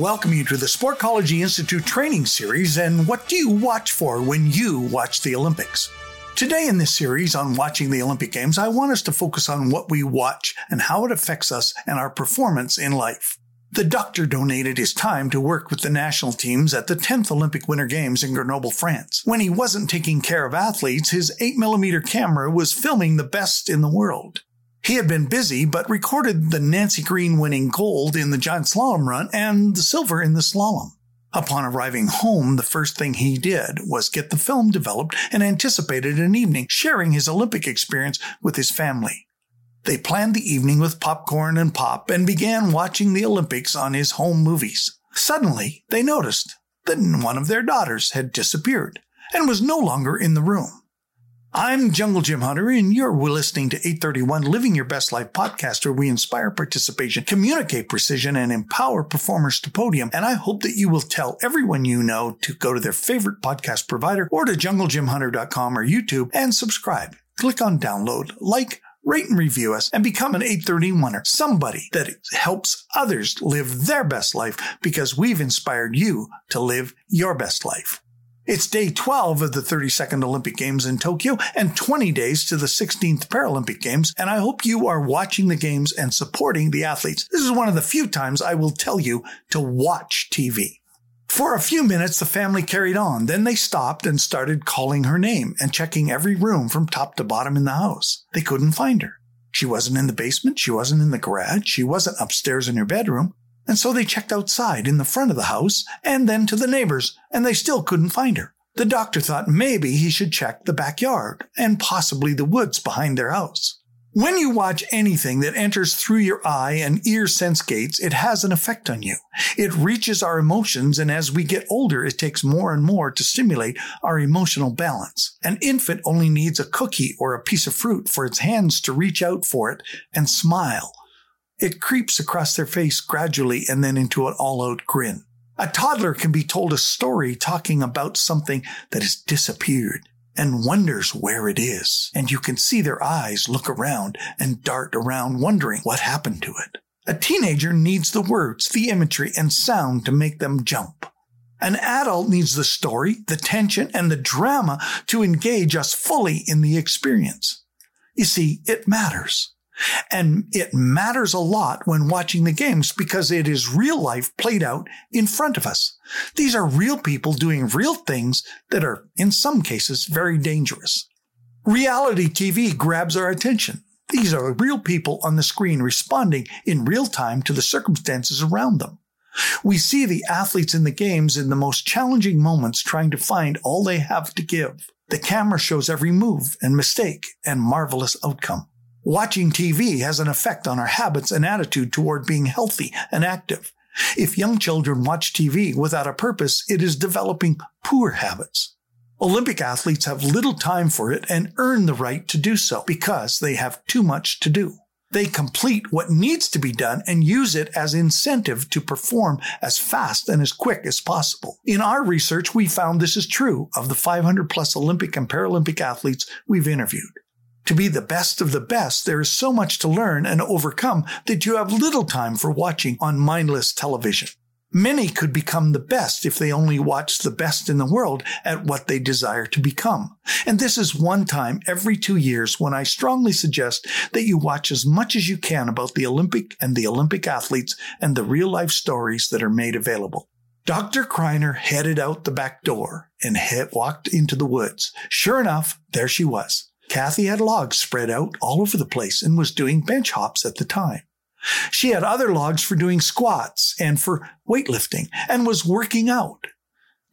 welcome you to the Sportcology Institute training series and what do you watch for when you watch the Olympics? Today in this series on watching the Olympic Games, I want us to focus on what we watch and how it affects us and our performance in life. The doctor donated his time to work with the national teams at the 10th Olympic Winter Games in Grenoble, France. When he wasn't taking care of athletes, his 8mm camera was filming the best in the world. He had been busy, but recorded the Nancy Green winning gold in the giant slalom run and the silver in the slalom. Upon arriving home, the first thing he did was get the film developed and anticipated an evening sharing his Olympic experience with his family. They planned the evening with popcorn and pop and began watching the Olympics on his home movies. Suddenly, they noticed that one of their daughters had disappeared and was no longer in the room. I'm Jungle Jim Hunter, and you're listening to 831 Living Your Best Life podcast, where we inspire participation, communicate precision, and empower performers to podium. And I hope that you will tell everyone you know to go to their favorite podcast provider or to junglejimhunter.com or YouTube and subscribe. Click on download, like, rate and review us, and become an 831er, somebody that helps others live their best life because we've inspired you to live your best life. It's day 12 of the 32nd Olympic Games in Tokyo and 20 days to the 16th Paralympic Games, and I hope you are watching the games and supporting the athletes. This is one of the few times I will tell you to watch TV. For a few minutes, the family carried on. Then they stopped and started calling her name and checking every room from top to bottom in the house. They couldn't find her. She wasn't in the basement. She wasn't in the garage. She wasn't upstairs in her bedroom. And so they checked outside in the front of the house and then to the neighbors, and they still couldn't find her. The doctor thought maybe he should check the backyard and possibly the woods behind their house. When you watch anything that enters through your eye and ear sense gates, it has an effect on you. It reaches our emotions, and as we get older, it takes more and more to stimulate our emotional balance. An infant only needs a cookie or a piece of fruit for its hands to reach out for it and smile. It creeps across their face gradually and then into an all-out grin. A toddler can be told a story talking about something that has disappeared and wonders where it is, and you can see their eyes look around and dart around wondering what happened to it. A teenager needs the words, the imagery, and sound to make them jump. An adult needs the story, the tension, and the drama to engage us fully in the experience. You see, it matters. And it matters a lot when watching the games because it is real life played out in front of us. These are real people doing real things that are, in some cases, very dangerous. Reality TV grabs our attention. These are real people on the screen responding in real time to the circumstances around them. We see the athletes in the games in the most challenging moments trying to find all they have to give. The camera shows every move and mistake and marvelous outcome. Watching TV has an effect on our habits and attitude toward being healthy and active. If young children watch TV without a purpose, it is developing poor habits. Olympic athletes have little time for it and earn the right to do so because they have too much to do. They complete what needs to be done and use it as incentive to perform as fast and as quick as possible. In our research, we found this is true of the 500-plus Olympic and Paralympic athletes we've interviewed. To be the best of the best, there is so much to learn and overcome that you have little time for watching on mindless television. Many could become the best if they only watched the best in the world at what they desire to become. And this is one time every 2 years when I strongly suggest that you watch as much as you can about the Olympic and the Olympic athletes and the real-life stories that are made available. Dr. Kreiner headed out the back door and walked into the woods. Sure enough, there she was. Kathy had logs spread out all over the place and was doing bench hops at the time. She had other logs for doing squats and for weightlifting and was working out.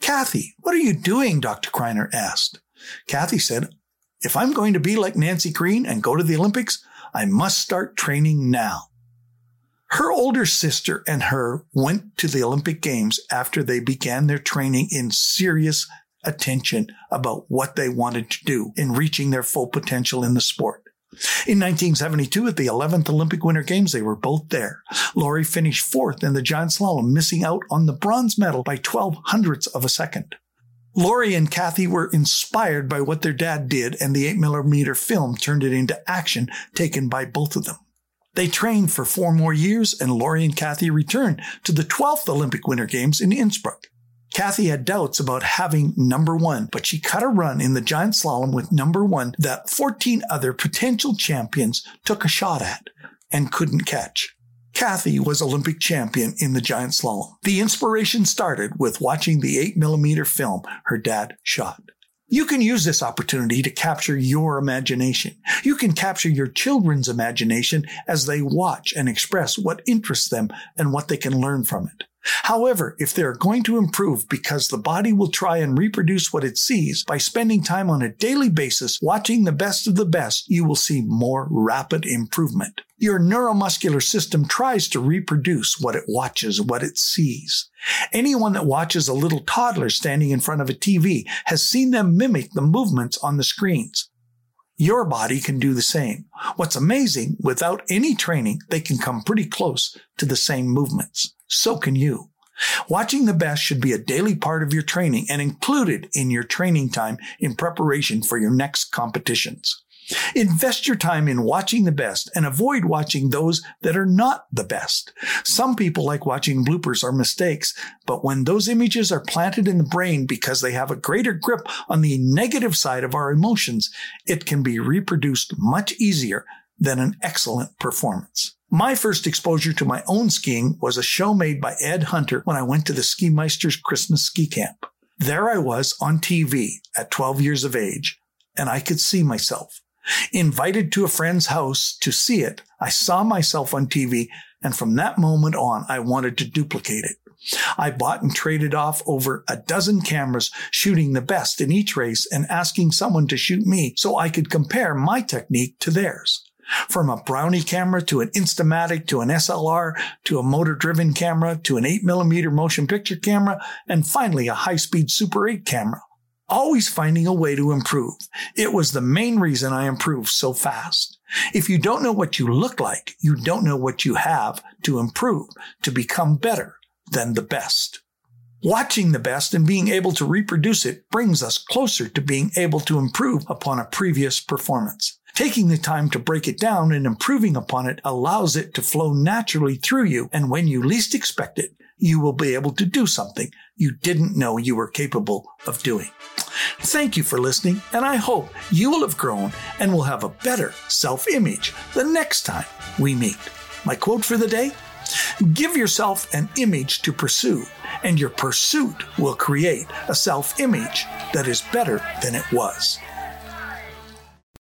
Kathy, what are you doing? Dr. Kreiner asked. Kathy said, if I'm going to be like Nancy Green and go to the Olympics, I must start training now. Her older sister and her went to the Olympic Games after they began their training in serious attention about what they wanted to do in reaching their full potential in the sport. In 1972, at the 11th Olympic Winter Games, they were both there. Laurie finished fourth in the giant slalom, missing out on the bronze medal by 0.12 of a second. Laurie and Kathy were inspired by what their dad did, and the 8mm film turned it into action taken by both of them. They trained for 4 more years, and Laurie and Kathy returned to the 12th Olympic Winter Games in Innsbruck. Kathy had doubts about having number 1, but she cut a run in the giant slalom with number 1 that 14 other potential champions took a shot at and couldn't catch. Kathy was Olympic champion in the giant slalom. The inspiration started with watching the 8mm film her dad shot. You can use this opportunity to capture your imagination. You can capture your children's imagination as they watch and express what interests them and what they can learn from it. However, if they're going to improve, because the body will try and reproduce what it sees, by spending time on a daily basis watching the best of the best, you will see more rapid improvement. Your neuromuscular system tries to reproduce what it watches, what it sees. Anyone that watches a little toddler standing in front of a TV has seen them mimic the movements on the screens. Your body can do the same. What's amazing, without any training, they can come pretty close to the same movements. So can you. Watching the best should be a daily part of your training and included in your training time in preparation for your next competitions. Invest your time in watching the best and avoid watching those that are not the best. Some people like watching bloopers or mistakes, but when those images are planted in the brain because they have a greater grip on the negative side of our emotions, it can be reproduced much easier than an excellent performance. My first exposure to my own skiing was a show made by Ed Hunter when I went to the Ski Meisters Christmas ski camp. There I was on TV at 12 years of age, and I could see myself. Invited to a friend's house to see it, I saw myself on TV, and from that moment on, I wanted to duplicate it. I bought and traded off over 12 cameras, shooting the best in each race and asking someone to shoot me so I could compare my technique to theirs. From a Brownie camera to an Instamatic to an SLR to a motor-driven camera to an 8mm motion picture camera, and finally a high-speed Super 8 camera. Always finding a way to improve. It was the main reason I improved so fast. If you don't know what you look like, you don't know what you have to improve to become better than the best. Watching the best and being able to reproduce it brings us closer to being able to improve upon a previous performance. Taking the time to break it down and improving upon it allows it to flow naturally through you, and when you least expect it, you will be able to do something you didn't know you were capable of doing. Thank you for listening, and I hope you will have grown and will have a better self-image the next time we meet. My quote for the day: give yourself an image to pursue, and your pursuit will create a self-image that is better than it was.